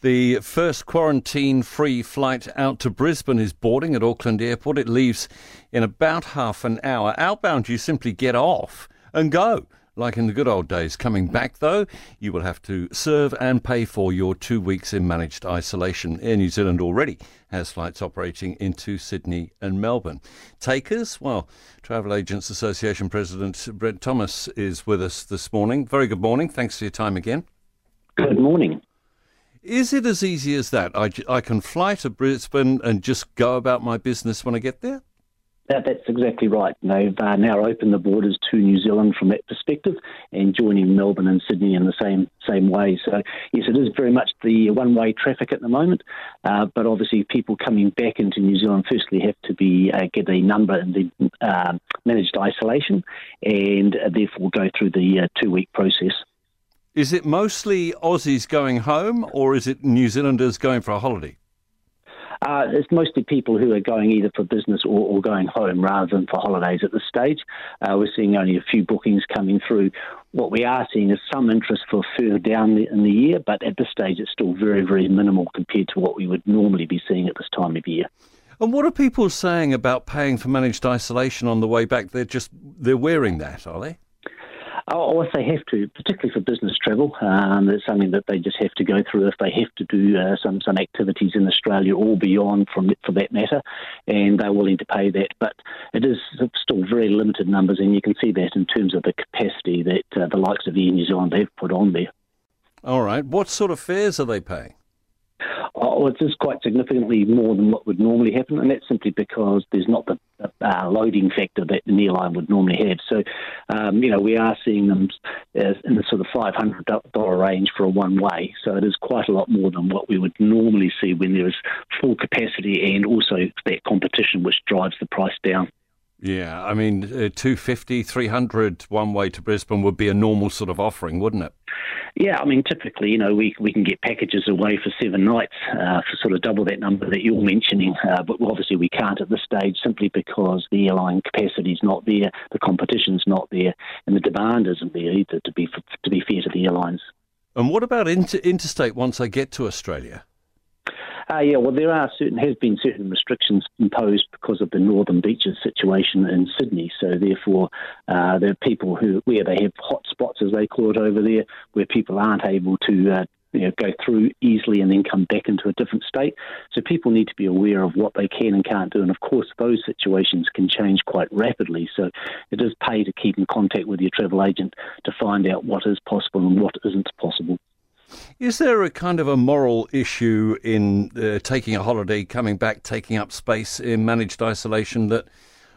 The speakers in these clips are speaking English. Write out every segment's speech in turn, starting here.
The first quarantine-free flight out to Brisbane is boarding at Auckland Airport. It leaves in about half an hour. Outbound, you simply get off and go, like in the good old days. Coming back, though, you will have to serve and pay for your 2 weeks in managed isolation. Air New Zealand already has flights operating into Sydney and Melbourne. Takers? Well, Travel Agents Association President Brent Thomas is with us this morning. Very good morning. Thanks for your time again. Good morning. Is it as easy as that? I can fly to Brisbane and just go about my business when I get there? That's exactly right. They've now opened the borders to New Zealand from that perspective and joining Melbourne and Sydney in the same way. So, yes, it is very much the one-way traffic at the moment, but obviously people coming back into New Zealand firstly have to be get a number in the managed isolation and therefore go through the two-week process. Is it mostly Aussies going home or is it New Zealanders going for a holiday? It's mostly people who are going either for business or going home rather than for holidays at this stage. We're seeing only a few bookings coming through. What we are seeing is some interest for further down in the year, but at this stage it's still very, very minimal compared to what we would normally be seeing at this time of year. And what are people saying about paying for managed isolation on the way back? They're wearing that, are they? Or if they have to, particularly for business travel, it's something that they just have to go through if they have to do some activities in Australia or beyond for that matter, and they're willing to pay that. But it is still very limited numbers, and you can see that in terms of the capacity that the likes of Air New Zealand have put on there. All right. What sort of fares are they paying? It is quite significantly more than what would normally happen, and that's simply because there's not the loading factor that an airline would normally have. So, we are seeing them in the sort of $500 range for a one-way, so it is quite a lot more than what we would normally see when there is full capacity and also that competition which drives the price down. Yeah, I mean, $250, $300 one-way to Brisbane would be a normal sort of offering, wouldn't it? Yeah, I mean, typically, we can get packages away for 7 nights for sort of double that number that you're mentioning, but obviously we can't at this stage simply because the airline capacity is not there, the competition's not there, and the demand isn't there either, to be fair to the airlines. And what about interstate once I get to Australia? There has been certain restrictions imposed because of the Northern Beaches situation in Sydney. So therefore, there are people where they have hot spots, as they call it over there, where people aren't able to go through easily and then come back into a different state. So people need to be aware of what they can and can't do. And of course, those situations can change quite rapidly. So it is pay to keep in contact with your travel agent to find out what is possible and what isn't possible. Is there a kind of a moral issue in taking a holiday, coming back, taking up space in managed isolation that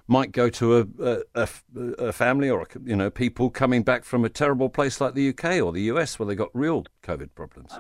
might go to a family or people coming back from a terrible place like the UK or the US where they got real COVID problems?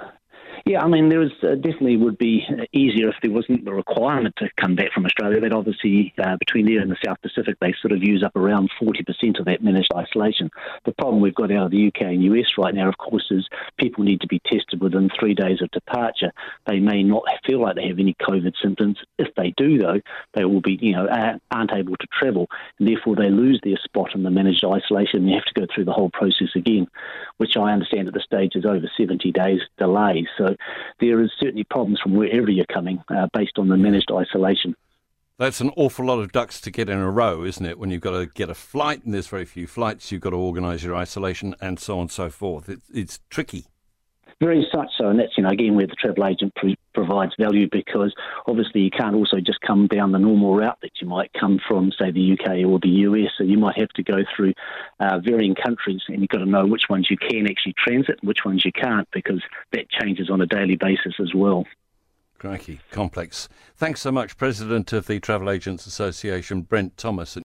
Yeah, I mean, there is definitely would be easier if there wasn't the requirement to come back from Australia. But obviously, between there and the South Pacific, they sort of use up around 40% of that managed isolation. The problem we've got out of the UK and US right now, of course, is people need to be tested within 3 days of departure. They may not feel like they have any COVID symptoms. If they do, though, they will be, aren't able to travel, and therefore they lose their spot in the managed isolation. And they have to go through the whole process again, which I understand at this stage is over 70 days delay. So there is certainly problems from wherever you're coming based on the managed isolation. That's an awful lot of ducks to get in a row, isn't it? When you've got to get a flight and there's very few flights, you've got to organise your isolation and so on and so forth. It's tricky. Very much so, and that's, again, where the travel agent provides value because obviously you can't also just come down the normal route that you might come from, say, the UK or the US, so you might have to go through varying countries and you've got to know which ones you can actually transit and which ones you can't because that changes on a daily basis as well. Crikey, complex. Thanks so much, President of the Travel Agents Association, Brent Thomas.